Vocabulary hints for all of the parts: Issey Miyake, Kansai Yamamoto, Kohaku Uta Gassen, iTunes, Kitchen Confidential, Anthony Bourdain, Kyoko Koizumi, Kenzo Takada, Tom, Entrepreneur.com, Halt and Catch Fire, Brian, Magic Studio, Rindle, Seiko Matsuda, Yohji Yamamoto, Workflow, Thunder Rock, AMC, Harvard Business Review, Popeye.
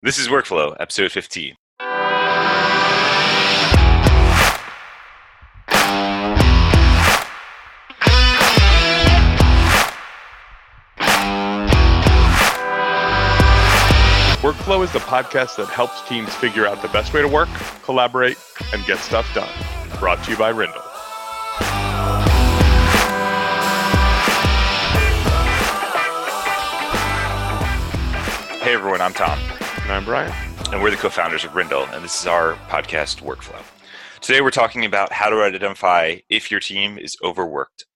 This is Workflow, episode 15. Workflow is the podcast that helps teams figure out the best way to work, collaborate, and get stuff done. Brought to you by Rindle. Hey everyone, I'm Tom. And I'm Brian. And we're the co-founders of Rindle, and this is our podcast, Workflow. Today we're talking about how to identify if your team is overworked.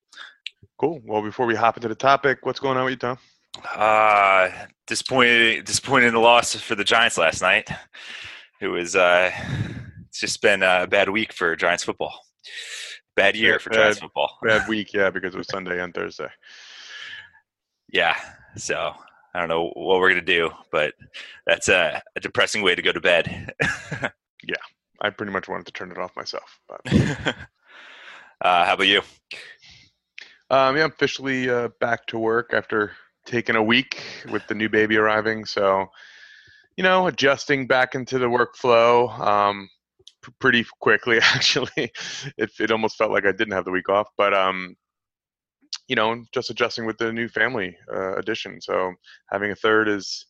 Cool. Well, before we hop into the topic, what's going on with you, Tom? Disappointed in the loss for the Giants last night. It's just been a bad week for Giants football. Bad year for Giants football. Bad week, yeah, because it was Sunday and Thursday. Yeah, so I don't know what we're going to do, but that's a depressing way to go to bed. Yeah, I pretty much wanted to turn it off myself. But. How about you? Yeah, I'm officially back to work after taking a week with the new baby arriving. So, you know, adjusting back into the workflow pretty quickly, actually. It almost felt like I didn't have the week off, but you know, just adjusting with the new family addition. So having a third is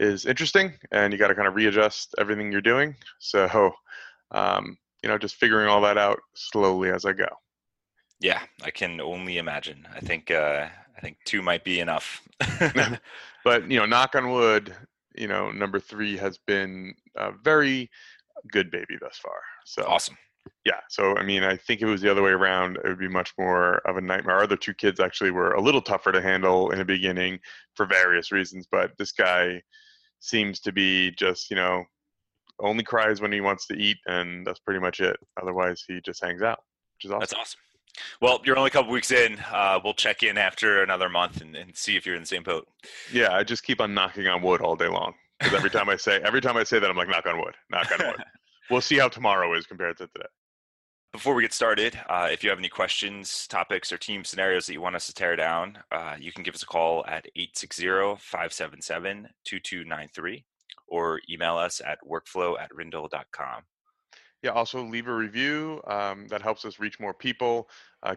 interesting, and you got to kind of readjust everything you're doing. So, you know, just figuring all that out slowly as I go. Yeah, I can only imagine. I think two might be enough. But, you know, knock on wood, you know, number three has been a very good baby thus far. So awesome. Yeah. So, I mean, I think if it was the other way around, it would be much more of a nightmare. Our other two kids actually were a little tougher to handle in the beginning for various reasons, but this guy seems to be just, you know, only cries when he wants to eat, and that's pretty much it. Otherwise, he just hangs out, which is awesome. That's awesome. Well, you're only a couple weeks in. We'll check in after another month and see if you're in the same boat. Yeah. I just keep on knocking on wood all day long, because every time I say that, I'm like, knock on wood. We'll see how tomorrow is compared to today. Before we get started, if you have any questions, topics, or team scenarios that you want us to tear down, you can give us a call at 860-577-2293 or email us at workflow@rindle.com. Yeah, also leave a review. That helps us reach more people,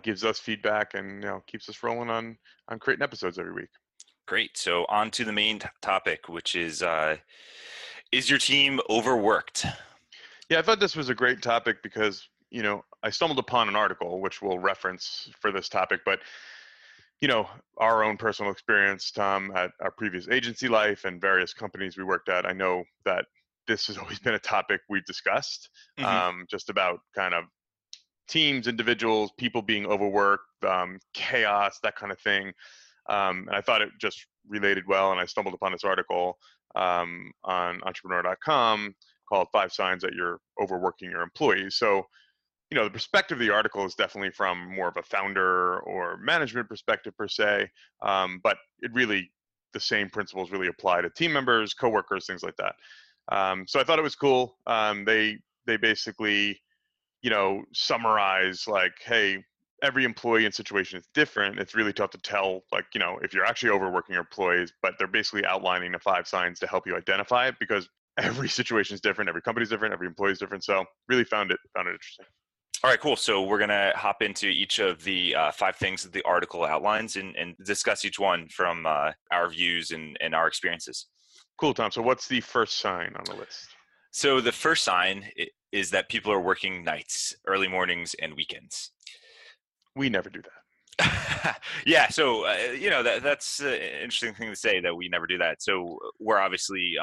gives us feedback, and, you know, keeps us rolling on creating episodes every week. Great. So on to the main topic, which is your team overworked? Yeah, I thought this was a great topic because, you know, I stumbled upon an article, which we'll reference for this topic, but, you know, our own personal experience, Tom, at our previous agency life and various companies we worked at, I know that this has always been a topic we've discussed, just about kind of teams, individuals, people being overworked, chaos, that kind of thing. And I thought it just related well, and I stumbled upon this article on Entrepreneur.com, called 5 Signs That You're Overworking Your Employees. So, you know, the perspective of the article is definitely from more of a founder or management perspective per se, but it really, the same principles really apply to team members, coworkers, things like that. So I thought it was cool. They basically, you know, summarize like, hey, every employee and situation is different. It's really tough to tell, like, you know, if you're actually overworking your employees, but they're basically outlining the 5 signs to help you identify it, because every situation is different. Every company is different. Every employee is different. So really found it interesting. All right, cool. So we're going to hop into each of the 5 things that the article outlines and discuss each one from our views and our experiences. Cool, Tom. So what's the first sign on the list? So the first sign is that people are working nights, early mornings, and weekends. We never do that. Yeah, so, you know, that's an interesting thing to say, that we never do that. So we're obviously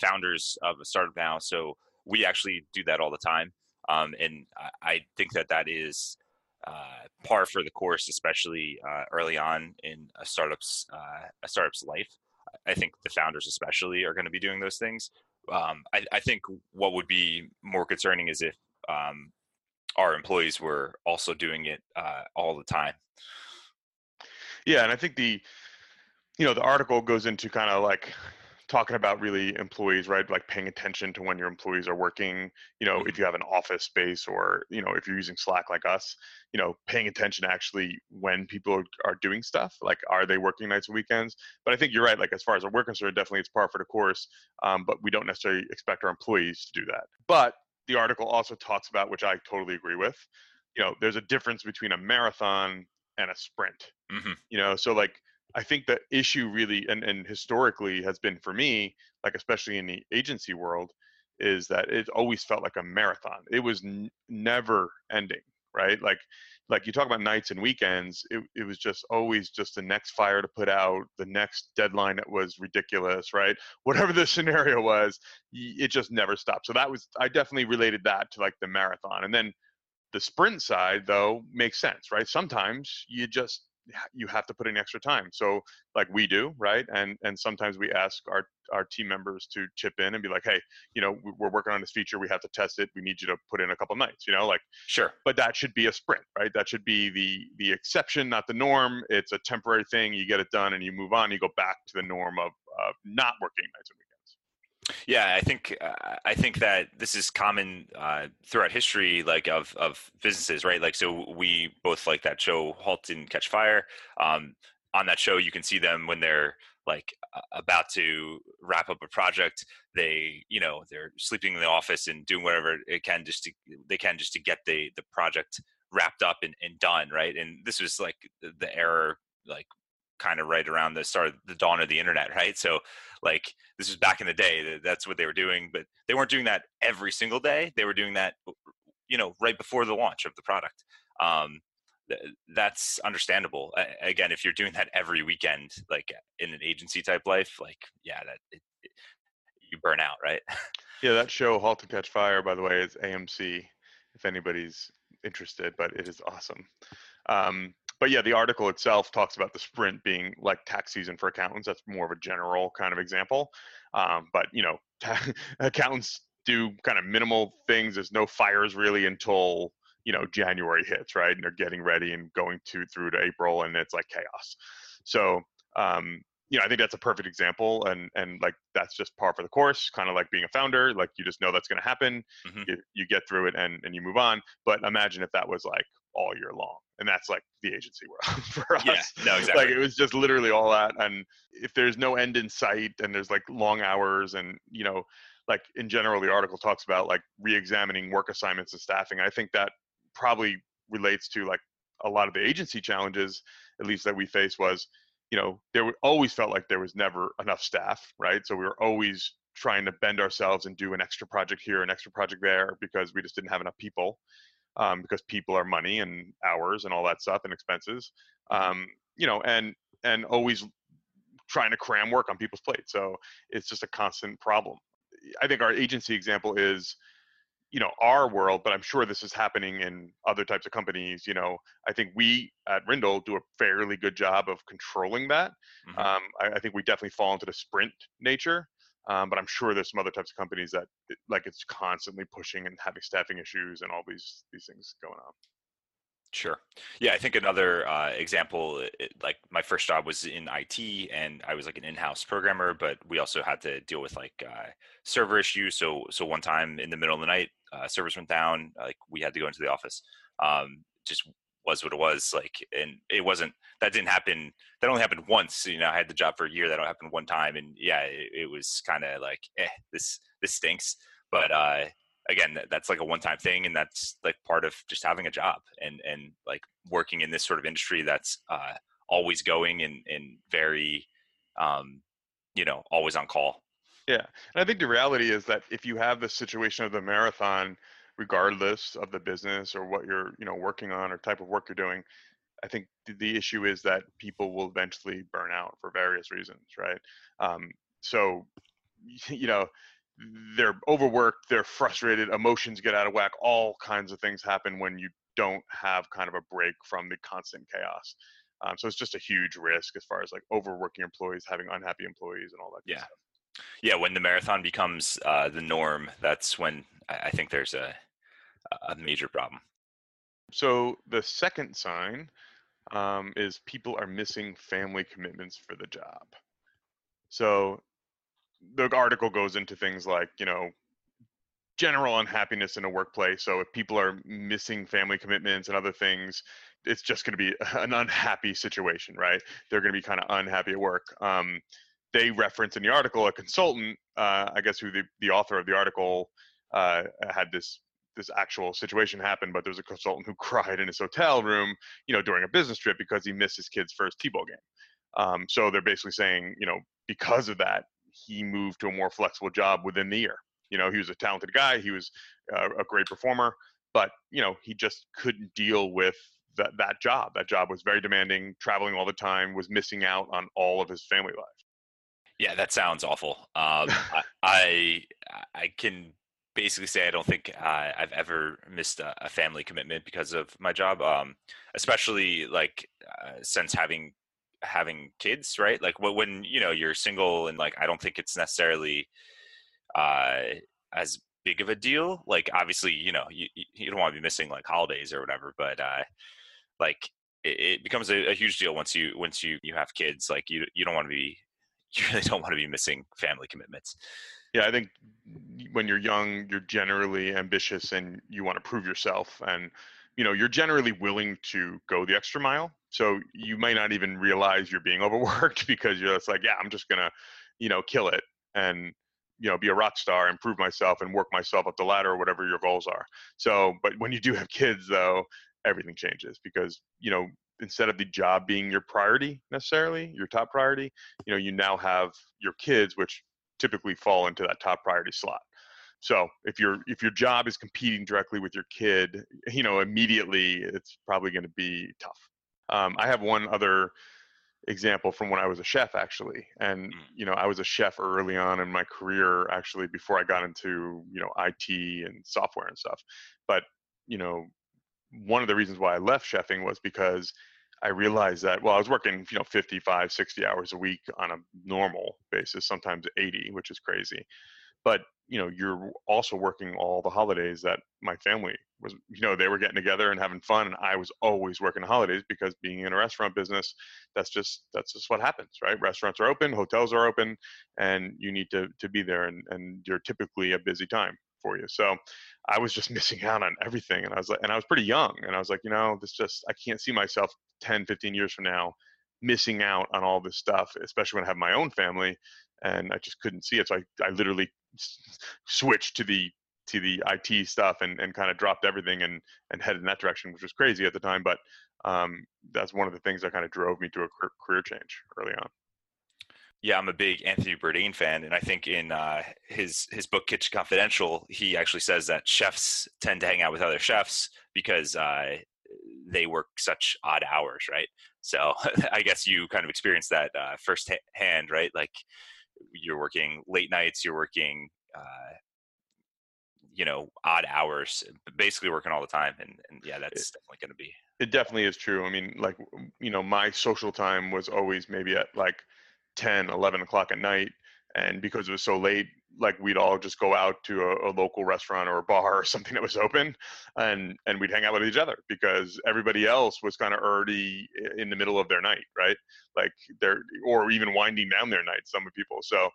founders of a startup now, so we actually do that all the time. And I think that is par for the course, especially early on in a startup's life. I think the founders especially are going to be doing those things. I think what would be more concerning is if our employees were also doing it all the time. Yeah, and I think the article goes into kind of like talking about really employees, right? Like paying attention to when your employees are working, you know, if you have an office space or, you know, if you're using Slack like us, you know, paying attention to actually when people are doing stuff, like, are they working nights and weekends? But I think you're right. Like, as far as we're concerned, definitely it's par for the course, but we don't necessarily expect our employees to do that. But the article also talks about, which I totally agree with, you know, there's a difference between a marathon and a sprint, you know? So like, I think the issue really, and historically has been for me, like, especially in the agency world, is that it always felt like a marathon. It was never ending, right? Like you talk about nights and weekends, it was just always just the next fire to put out, the next deadline that was ridiculous, right? Whatever the scenario was, it just never stopped. So that was, I definitely related that to like the marathon. And then the sprint side though makes sense, right? Sometimes you have to put in extra time. So like we do, right? And sometimes we ask our team members to chip in and be like, hey, you know, we're working on this feature. We have to test it. We need you to put in a couple of nights, you know, like, sure. But that should be a sprint, right? That should be the exception, not the norm. It's a temporary thing. You get it done and you move on. You go back to the norm of not working nights and weekends. Yeah, I think that this is common throughout history, like of businesses, right? Like, so we both like that show, Halt and Catch Fire. On that show, you can see them when they're like about to wrap up a project. They, you know, they're sleeping in the office and doing whatever they can just to get the project wrapped up and done, right? And this was like the era, like, kind of right around the start of the dawn of the internet, right? So like, this was back in the day, that's what they were doing, but they weren't doing that every single day. They were doing that, you know, right before the launch of the product. That's understandable. Again, if you're doing that every weekend, like in an agency type life, like, yeah, you burn out, right? Yeah, that show Halt and Catch Fire, by the way, is AMC, if anybody's interested, but it is awesome. But yeah, the article itself talks about the sprint being like tax season for accountants. That's more of a general kind of example. But, you know, accountants do kind of minimal things. There's no fires really until, you know, January hits, right? And they're getting ready and going through to April, and it's like chaos. So, you know, I think that's a perfect example. And like, that's just par for the course, kind of like being a founder. Like, you just know that's going to happen. You get through it and you move on. But imagine if that was like all year long. And that's like the agency world for us. Yeah, no, exactly. Like, it was just literally all that. And if there's no end in sight and there's like long hours and, you know, like in general, the article talks about like reexamining work assignments and staffing. I think that probably relates to like a lot of the agency challenges, at least that we face, was, you know, there always felt like there was never enough staff, right? So we were always trying to bend ourselves and do an extra project here, an extra project there, because we just didn't have enough people. Because people are money and hours and all that stuff and expenses, you know, and always trying to cram work on people's plates. So it's just a constant problem. I think our agency example is, you know, our world, but I'm sure this is happening in other types of companies. You know, I think we at Rindle do a fairly good job of controlling that. I think we definitely fall into the sprint nature. But I'm sure there's some other types of companies that like it's constantly pushing and having staffing issues and all these things going on. Sure. Yeah. I think another example, like my first job was in IT and I was like an in-house programmer, but we also had to deal with like server issues. So one time in the middle of the night, servers went down, like we had to go into the office. Just was what it was like, and it wasn't, that didn't happen. That only happened once, you know, I had the job for a year. That happened one time. And yeah, it was kind of like, this stinks. But, again, that's like a one-time thing. And that's like part of just having a job and like working in this sort of industry that's, always going and very, you know, always on call. Yeah. And I think the reality is that if you have the situation of the marathon, regardless of the business or what you're, you know, working on or type of work you're doing, I think the issue is that people will eventually burn out for various reasons, right? So, you know, they're overworked, they're frustrated, emotions get out of whack, all kinds of things happen when you don't have kind of a break from the constant chaos. So it's just a huge risk as far as like overworking employees, having unhappy employees and all that kind of stuff. Yeah, when the marathon becomes the norm, that's when I think there's a major problem. So the second sign is people are missing family commitments for the job. So the article goes into things like, you know, general unhappiness in a workplace. So if people are missing family commitments and other things, it's just going to be an unhappy situation, right? They're going to be kind of unhappy at work. They reference in the article a consultant, I guess who the author of the article had this actual situation happen, but there's a consultant who cried in his hotel room, you know, during a business trip because he missed his kid's first T-ball game. So they're basically saying, you know, because of that, he moved to a more flexible job within the year. You know, he was a talented guy. He was a great performer, but, you know, he just couldn't deal with that job. That job was very demanding, traveling all the time, was missing out on all of his family life. Yeah, that sounds awful. I can basically say I don't think I've ever missed a family commitment because of my job, especially like since having kids, right? Like when, you know, you're single and like, I don't think it's necessarily as big of a deal. Like, obviously, you know, you don't want to be missing like holidays or whatever, but like it becomes a huge deal once you have kids. Like you really don't want to be missing family commitments. Yeah, I think when you're young, you're generally ambitious and you want to prove yourself, and, you know, you're generally willing to go the extra mile. So you might not even realize you're being overworked because you're just like, yeah, I'm just gonna, you know, kill it and, you know, be a rock star and prove myself and work myself up the ladder or whatever your goals are. So, but when you do have kids though, everything changes because, you know, instead of the job being your priority necessarily, your top priority, you know, you now have your kids, which typically fall into that top priority slot. So if your job is competing directly with your kid, you know, immediately it's probably going to be tough. I have one other example from when I was a chef, actually. And, you know, I was a chef early on in my career, actually, before I got into, you know, IT and software and stuff. But, you know, one of the reasons why I left chefing was because I realized that, well, I was working, you know, 55, 60 hours a week on a normal basis, sometimes 80, which is crazy. But, you know, you're also working all the holidays that my family was, you know, they were getting together and having fun. And I was always working holidays because being in a restaurant business, that's just what happens, right? Restaurants are open, hotels are open, and you need to be there. And you're typically a busy time for you. So I was just missing out on everything. And I was like, and I was pretty young, and I was like, you know, I can't see myself 10, 15 years from now missing out on all this stuff, especially when I have my own family. And I just couldn't see it. So I literally switched to the IT stuff and kind of dropped everything and headed in that direction, which was crazy at the time. But that's one of the things that kind of drove me to a career change early on. Yeah, I'm a big Anthony Bourdain fan. And I think in his book, Kitchen Confidential, he actually says that chefs tend to hang out with other chefs because they work such odd hours, right? So I guess you kind of experienced that firsthand, right? Like, you're working late nights, you're working, you know, odd hours, basically working all the time. And yeah, that's definitely going to be. It definitely is true. I mean, like, you know, my social time was always maybe at like 10, 11 o'clock at night. And because it was so late, like we'd all just go out to a local restaurant or a bar or something that was open, and we'd hang out with each other because everybody else was kind of already in the middle of their night, right? Like or even winding down their night, some of people. So,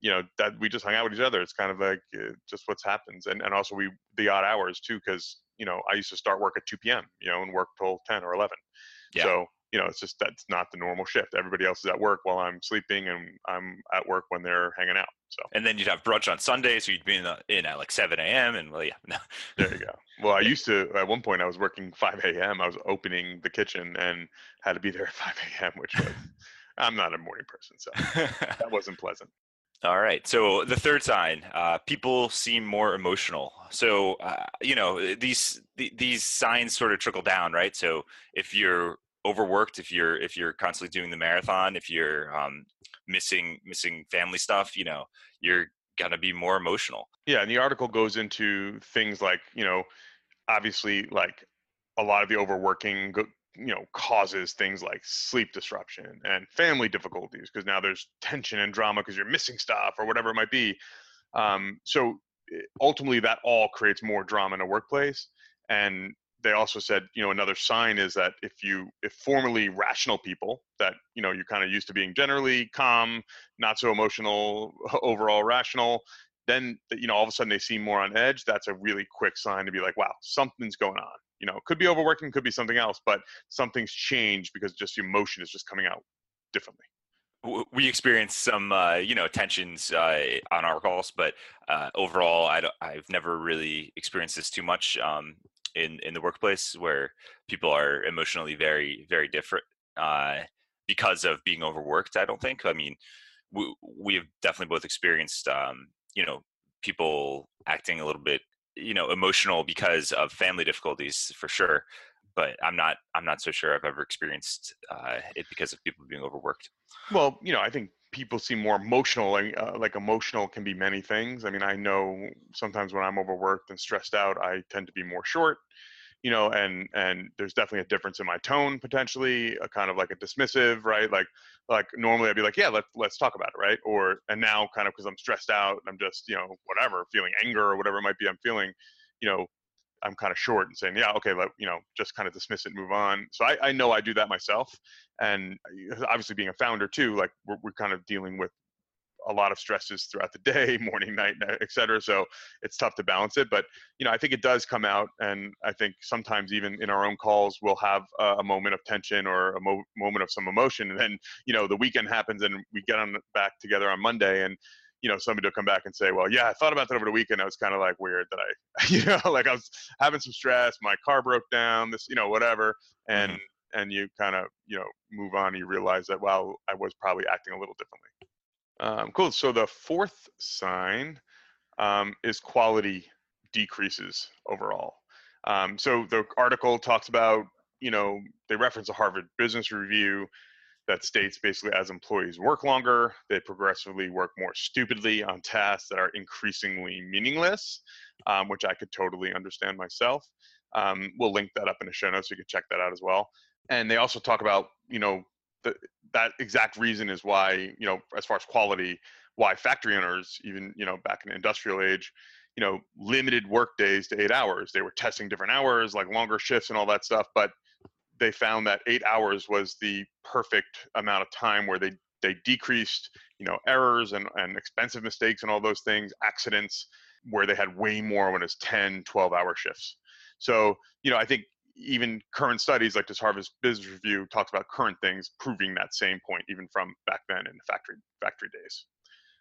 you know, that we just hung out with each other. It's kind of like just what happens. And also the odd hours too, because, you know, I used to start work at 2 p.m., you know, and work till 10 or 11. Yeah. So, you know, it's just, that's not the normal shift. Everybody else is at work while I'm sleeping, and I'm at work when they're hanging out. So, and then you'd have brunch on Sunday, so you'd be in at like 7 a.m. And well, yeah, no. There you go. Well, I used to, at one point I was working 5 a.m. I was opening the kitchen and had to be there at 5 a.m., which was, I'm not a morning person, so that wasn't pleasant. All right. So the third sign, people seem more emotional. So, you know, these signs sort of trickle down, right? So if you're overworked, if you're constantly doing the marathon, if you're missing family stuff, you know, you're gonna be more emotional. Yeah, and the article goes into things like, you know, obviously, like a lot of the overworking, you know, causes things like sleep disruption and family difficulties because now there's tension and drama because you're missing stuff or whatever it might be. So ultimately, that all creates more drama in a workplace. And they also said, you know, another sign is that if formerly rational people that, you know, you're kind of used to being generally calm, not so emotional, overall rational, then, you know, all of a sudden they seem more on edge. That's a really quick sign to be like, wow, something's going on. You know, it could be overworking, could be something else, but something's changed because just emotion is just coming out differently. We experience some, you know, tensions on our calls, but overall, I've never really experienced this too much in the workplace, where people are emotionally very, very different because of being overworked. I don't think. I mean, we have definitely both experienced, you know, people acting a little bit, you know, emotional because of family difficulties, for sure. But I'm not so sure I've ever experienced it because of people being overworked. Well, you know, I think people seem more emotional, and like emotional can be many things. I mean, I know sometimes when I'm overworked and stressed out, I tend to be more short, you know, and there's definitely a difference in my tone, potentially a kind of like a dismissive, right? Like normally I'd be like, yeah, let's talk about it. Right. And now kind of, cause I'm stressed out and I'm just, you know, whatever, feeling anger or whatever it might be I'm feeling, you know, I'm kind of short and saying, yeah, okay, you know, just kind of dismiss it and move on. So I know I do that myself. And obviously being a founder too, like we're kind of dealing with a lot of stresses throughout the day, morning, night, et cetera. So it's tough to balance it, but you know, I think it does come out. And I think sometimes even in our own calls, we'll have a moment of tension or a moment of some emotion. And then, you know, the weekend happens and we get back together on Monday, and you know, somebody will come back and say, well, yeah, I thought about that over the weekend. I was kind of like weird that you know, like I was having some stress, my car broke down, this, you know, whatever. And, and you kind of, you know, move on and you realize that, wow, I was probably acting a little differently. Cool. So the fourth sign is quality decreases overall. So the article talks about, you know, they reference a Harvard Business Review that states basically as employees work longer, they progressively work more stupidly on tasks that are increasingly meaningless, which I could totally understand myself. We'll link that up in the show notes so you can check that out as well. And they also talk about, you know, that exact reason is why, you know, as far as quality, why factory owners, even, you know, back in the industrial age, you know, limited work days to 8 hours. They were testing different hours, like longer shifts and all that stuff, but they found that 8 hours was the perfect amount of time where they decreased, you know, errors and expensive mistakes and all those things, accidents, where they had way more when it was 10, 12-hour shifts. So, you know, I think even current studies like this Harvard Business Review talks about current things proving that same point, even from back then in the factory days.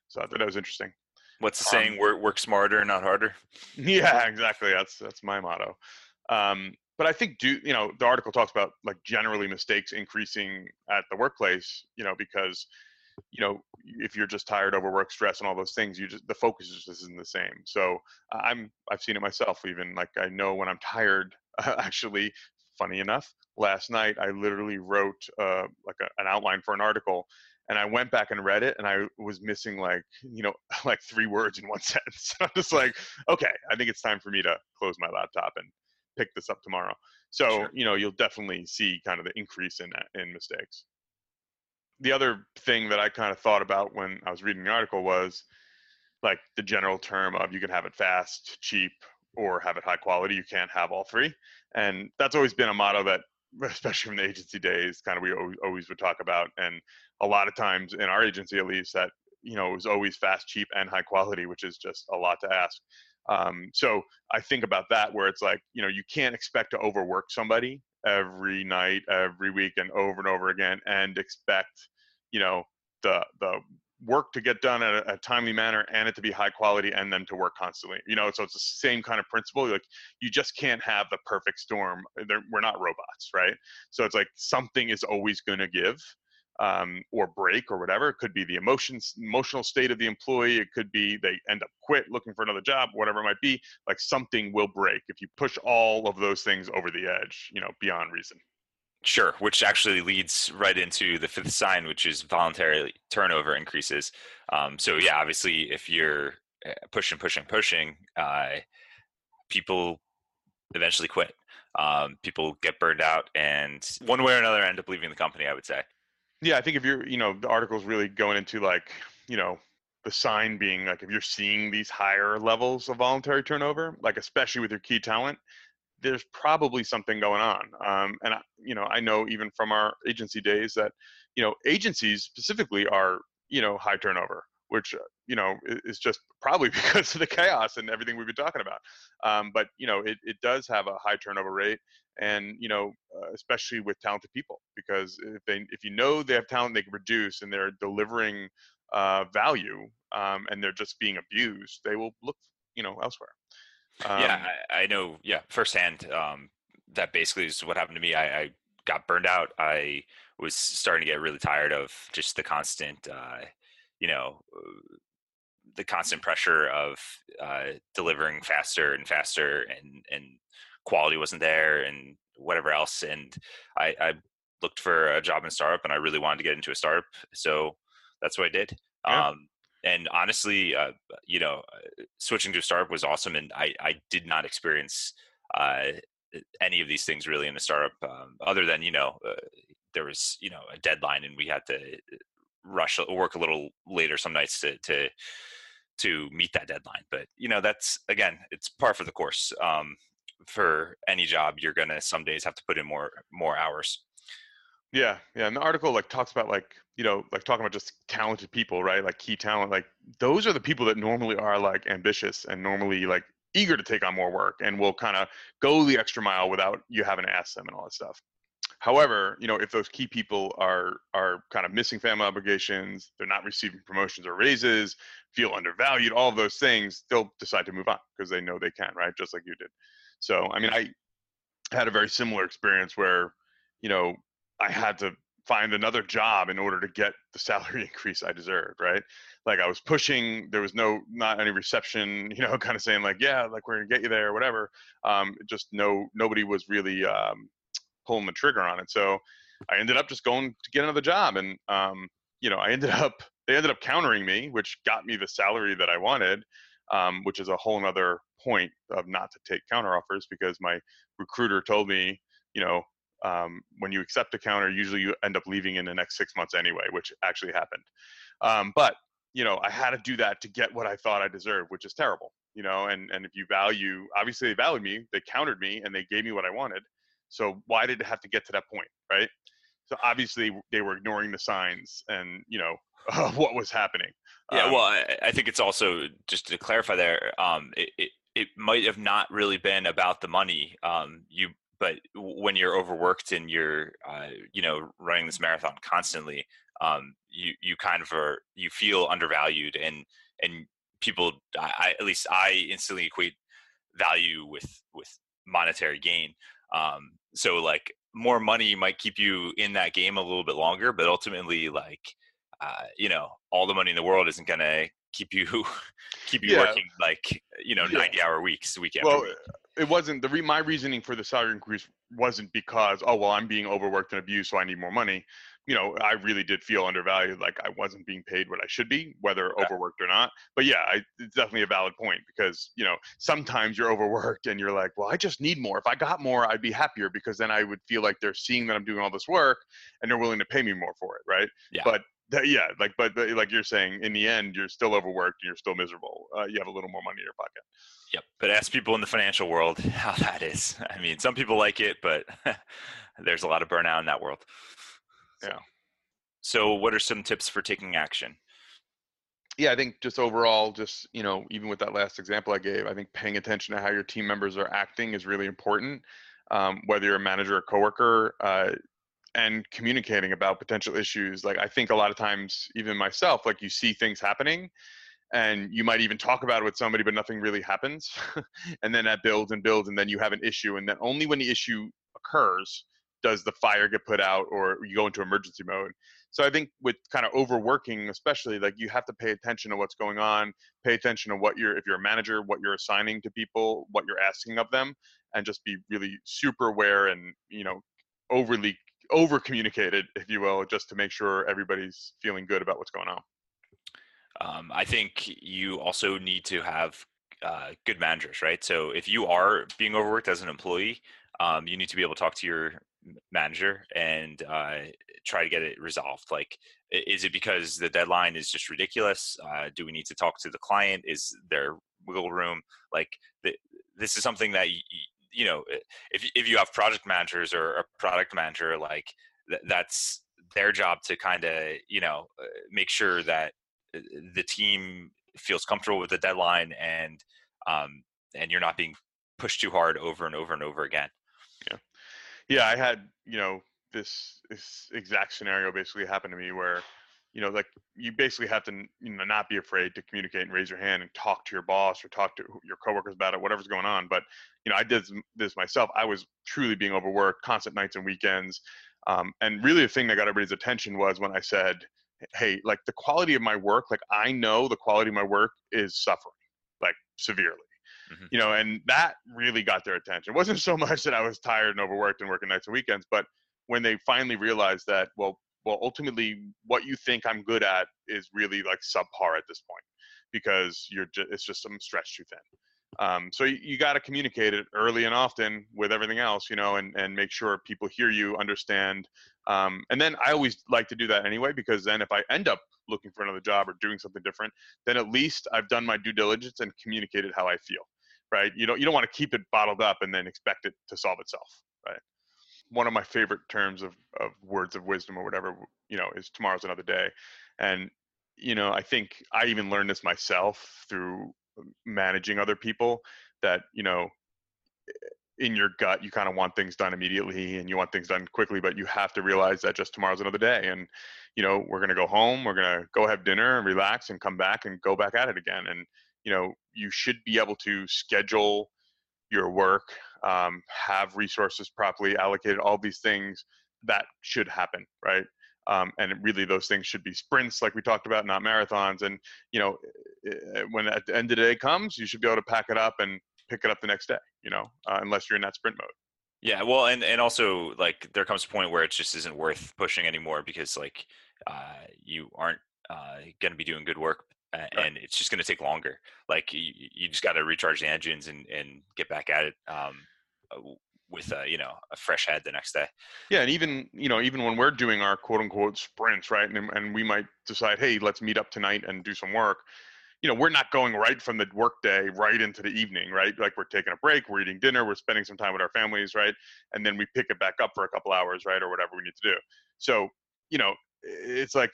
So I thought that was interesting. What's the saying? Work smarter, not harder. Yeah, exactly. That's my motto. But I think, you know, the article talks about like generally mistakes increasing at the workplace, you know, because, you know, if you're just tired, overwork, stress, and all those things, the focus just isn't the same. So I've seen it myself, even like I know when I'm tired, actually, funny enough, last night, I literally wrote like an outline for an article, and I went back and read it, and I was missing like, you know, like 3 words in one sentence. I'm just like, okay, I think it's time for me to close my laptop and pick this up tomorrow. So, sure. You know, you'll definitely see kind of the increase in mistakes. The other thing that I kind of thought about when I was reading the article was like the general term of you can have it fast, cheap, or have it high quality. You can't have all three. And that's always been a motto that, especially from the agency days, kind of we always would talk about. And a lot of times in our agency, at least, that, you know, it was always fast, cheap, and high quality, which is just a lot to ask. So I think about that where it's like, you know, you can't expect to overwork somebody every night, every week, and over again, and expect, you know, the work to get done in a timely manner and it to be high quality and them to work constantly, you know, so it's the same kind of principle. Like you just can't have the perfect storm. We're not robots, right? So it's like something is always going to give. Or break or whatever. It could be the emotional state of the employee. It could be they end up quit looking for another job, whatever it might be. Like something will break if you push all of those things over the edge, you know, beyond reason. Sure, which actually leads right into the fifth sign, which is voluntary turnover increases. So yeah, obviously if you're pushing, people eventually quit. People get burned out and one way or another end up leaving the company, I would say. Yeah, I think if you're, you know, the article's really going into like, you know, the sign being like if you're seeing these higher levels of voluntary turnover, like especially with your key talent, there's probably something going on. And I know even from our agency days that, agencies specifically are, high turnover, which, is just probably because of the chaos and everything we've been talking about. But, it does have a high turnover rate, and, especially with talented people, because if they have talent, they can produce, and they're delivering value, and they're just being abused, they will look, elsewhere. I know. Yeah. Firsthand, that basically is what happened to me. I got burned out. I was starting to get really tired of just the constant, the constant pressure of delivering faster and faster, and quality wasn't there and whatever else. And I looked for a job in a startup, and I really wanted to get into a startup. So that's what I did. Yeah. And honestly, switching to a startup was awesome. And I did not experience any of these things really in a startup, other than, there was, a deadline, and we had to rush or work a little later some nights to meet that deadline. But, that's, again, it's par for the course. For any job, you're going to some days have to put in more hours. Yeah. Yeah. And the article talks about talking about just talented people, right? Key talent, those are the people that normally are ambitious and normally eager to take on more work, and will kind of go the extra mile without you having to ask them and all that stuff. However, if those key people are kind of missing family obligations, they're not receiving promotions or raises, feel undervalued, all of those things, they'll decide to move on because they know they can, right? Just like you did. So, I had a very similar experience where, I had to find another job in order to get the salary increase I deserved, right? I was pushing, there was not any reception, kind of saying we're gonna get you there or whatever. Just nobody was really pulling the trigger on it. So I ended up just going to get another job, and, they ended up countering me, which got me the salary that I wanted, which is a whole nother point of not to take counter offers, because my recruiter told me, when you accept a counter, usually you end up leaving in the next 6 months anyway, which actually happened. But, I had to do that to get what I thought I deserved, which is terrible, and if you value, obviously they valued me, they countered me, and they gave me what I wanted. So why did it have to get to that point, right? So obviously they were ignoring the signs and, what was happening. Yeah. Well, I think it's also, just to clarify there, it might have not really been about the money. But when you're overworked and you're, running this marathon constantly, you kind of are, you feel undervalued, and people, at least I instantly equate value with monetary gain. So more money might keep you in that game a little bit longer, but ultimately all the money in the world isn't going to keep you yeah. working 90-hour weeks, weekend. Well, it wasn't my reasoning for the salary increase wasn't because, I'm being overworked and abused, so I need more money. I really did feel undervalued. I wasn't being paid what I should be, whether overworked or not. But yeah, it's definitely a valid point, because, sometimes you're overworked and you're I just need more. If I got more, I'd be happier, because then I would feel like they're seeing that I'm doing all this work and they're willing to pay me more for it. Right. Yeah. But like you're saying, in the end, you're still overworked and you're still miserable. You have a little more money in your pocket. Yep. But ask people in the financial world how that is. Some people like it, but there's a lot of burnout in that world. Yeah. So what are some tips for taking action? Yeah, I think just overall, just, even with that last example I gave, I think paying attention to how your team members are acting is really important. Whether you're a manager or coworker, and communicating about potential issues. I think a lot of times, even myself, you see things happening and you might even talk about it with somebody, but nothing really happens. And then that builds and builds, and then you have an issue. And then only when the issue occurs does the fire get put out or you go into emergency mode. So I think with kind of overworking, especially, you have to pay attention to what's going on, pay attention to if you're a manager, what you're assigning to people, what you're asking of them, and just be really super aware and, over communicated, if you will, just to make sure everybody's feeling good about what's going on. I think you also need to have good managers, right? So if you are being overworked as an employee, you need to be able to talk to your manager and try to get it resolved. Is it because the deadline is just ridiculous? Do we need to talk to the client? Is there wiggle room? This is something that you know, if you have project managers or a product manager, like that's their job to kind of, you know, make sure that the team feels comfortable with the deadline and you're not being pushed too hard over and over and over again. Yeah. Yeah. I had, you know, this exact scenario basically happened to me where, you know, like you basically have to, you know, not be afraid to communicate and raise your hand and talk to your boss or talk to your coworkers about it, whatever's going on. But, you know, I did this myself. I was truly being overworked, constant nights and weekends. And really the thing that got everybody's attention was when I said, hey, like the quality of my work, like I know the quality of my work is suffering, like severely. Mm-hmm. You know, and that really got their attention. It wasn't so much that I was tired and overworked and working nights and weekends, but when they finally realized that, well, ultimately what you think I'm good at is really like subpar at this point because it's just some stretch too thin. So you got to communicate it early and often with everything else, you know, and make sure people hear you, understand. And then I always like to do that anyway, because then if I end up looking for another job or doing something different, then at least I've done my due diligence and communicated how I feel, right? You don't want to keep it bottled up and then expect it to solve itself, right? One of my favorite terms of words of wisdom or whatever, you know, is tomorrow's another day. And, you know, I think I even learned this myself through managing other people that, you know, in your gut, you kind of want things done immediately and you want things done quickly, but you have to realize that just tomorrow's another day. And, you know, we're going to go home, we're going to go have dinner and relax and come back and go back at it again. And, you know, you should be able to schedule your work, have resources properly allocated, all these things that should happen, right? And really those things should be sprints like we talked about, not marathons. And, you know, when at the end of the day comes, you should be able to pack it up and pick it up the next day, you know, unless you're in that sprint mode. Yeah. Well, and also like there comes a point where it just isn't worth pushing anymore because like you aren't going to be doing good work. And it's just going to take longer. Like you just got to recharge the engines and get back at it with a fresh head the next day. Yeah, and even when we're doing our quote unquote sprints, right? And we might decide, hey, let's meet up tonight and do some work. You know, we're not going right from the workday right into the evening, right? Like we're taking a break, we're eating dinner, we're spending some time with our families, right? And then we pick it back up for a couple hours, right, or whatever we need to do. So, you know, it's like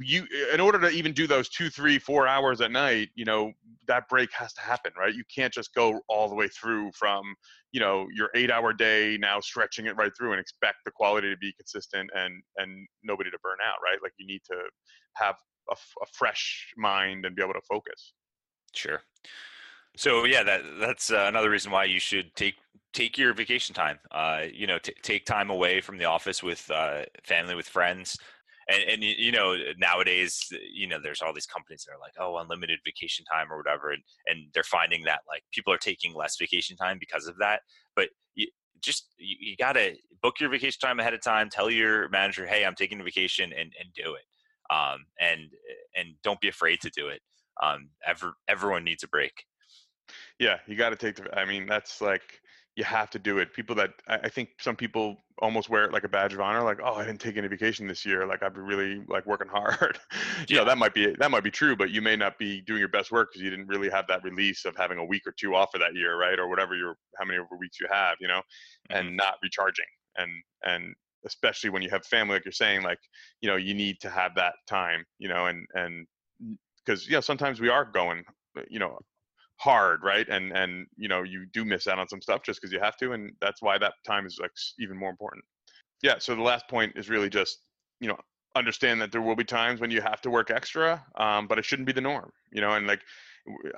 you, in order to even do those 2, 3, 4 hours at night, you know, that break has to happen, right? You can't just go all the way through from, you know, your 8-hour day now stretching it right through and expect the quality to be consistent and nobody to burn out, right? Like you need to have a fresh mind and be able to focus. Sure. So yeah, that's another reason why you should take your vacation time, you know, take time away from the office with family, with friends. And you know, nowadays, you know, there's all these companies that are like, oh, unlimited vacation time or whatever. And they're finding that like people are taking less vacation time because of that. But you got to book your vacation time ahead of time, tell your manager, hey, I'm taking a vacation and do it. And don't be afraid to do it. Everyone needs a break. Yeah. You got to that's like, you have to do it. People that I think some people almost wear it like a badge of honor, like, oh, I didn't take any vacation this year. Like I've been really like working hard. You know, that might be true, but you may not be doing your best work because you didn't really have that release of having a week or two off of that year, right? Or whatever how many over weeks you have, you know, mm-hmm. and not recharging. And especially when you have family, like you're saying, like, you know, you need to have that time, you know, and because, you know, sometimes we are going, you know, hard, right? And you know, you do miss out on some stuff just because you have to, and that's why that time is like even more important. Yeah, so the last point is really just, you know, understand that there will be times when you have to work extra, but it shouldn't be the norm, you know, and like,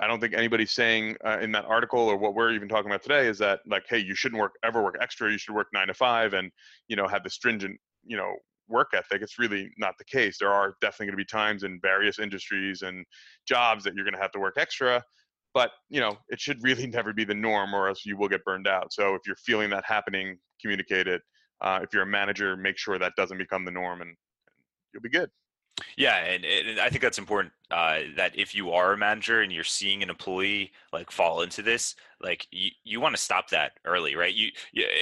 I don't think anybody's saying in that article or what we're even talking about today is that like, hey, you shouldn't ever work extra, you should work 9 to 5 and, you know, have the stringent, you know, work ethic. It's really not the case. There are definitely going to be times in various industries and jobs that you're going to have to work extra. But, you know, it should really never be the norm or else you will get burned out. So if you're feeling that happening, communicate it. If you're a manager, make sure that doesn't become the norm and you'll be good. Yeah. And I think that's important that if you are a manager and you're seeing an employee like fall into this, like you want to stop that early, right? You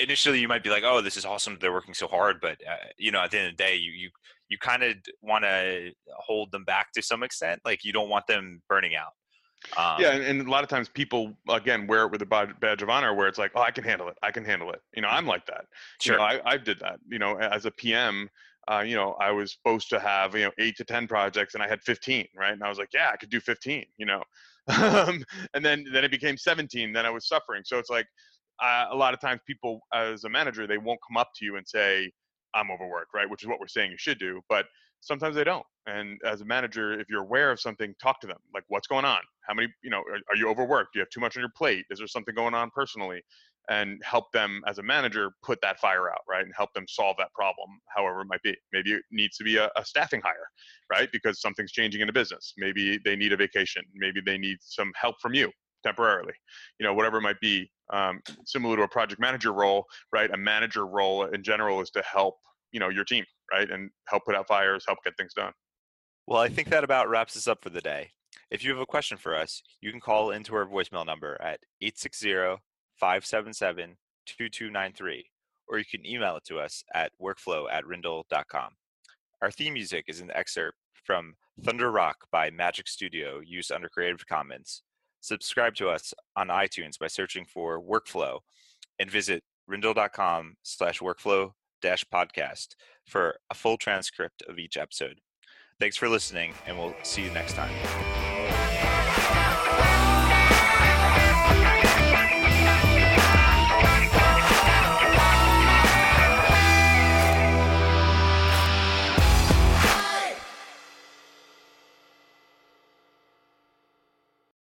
initially you might be like, oh, this is awesome. They're working so hard. But, you know, at the end of the day, you kind of want to hold them back to some extent. Like you don't want them burning out. Yeah, and a lot of times people, again, wear it with a badge of honor where it's like, oh, I can handle it. I can handle it. You know, I'm like that. Sure. You know, I did that. You know, as a PM, you know, I was supposed to have, you know, 8 to 10 projects and I had 15, right? And I was like, yeah, I could do 15, you know. And then it became 17. Then I was suffering. So it's like a lot of times people as a manager, they won't come up to you and say, I'm overworked, right? Which is what we're saying you should do. But sometimes they don't. And as a manager, if you're aware of something, talk to them. Like, what's going on? How many, you know, are you overworked? Do you have too much on your plate? Is there something going on personally? And help them as a manager put that fire out, right? And help them solve that problem, however it might be. Maybe it needs to be a staffing hire, right? Because something's changing in the business. Maybe they need a vacation. Maybe they need some help from you temporarily, you know, whatever it might be. Similar to a project manager role, right? A manager role in general is to help, you know, your team, right? And help put out fires, help get things done. Well, I think that about wraps us up for the day. If you have a question for us, you can call into our voicemail number at 860-577-2293, or you can email it to us at workflow@rindle.com. Our theme music is an excerpt from Thunder Rock by Magic Studio, used under Creative Commons. Subscribe to us on iTunes by searching for Workflow, and visit rindle.com/workflow-podcast for a full transcript of each episode. Thanks for listening, and we'll see you next time.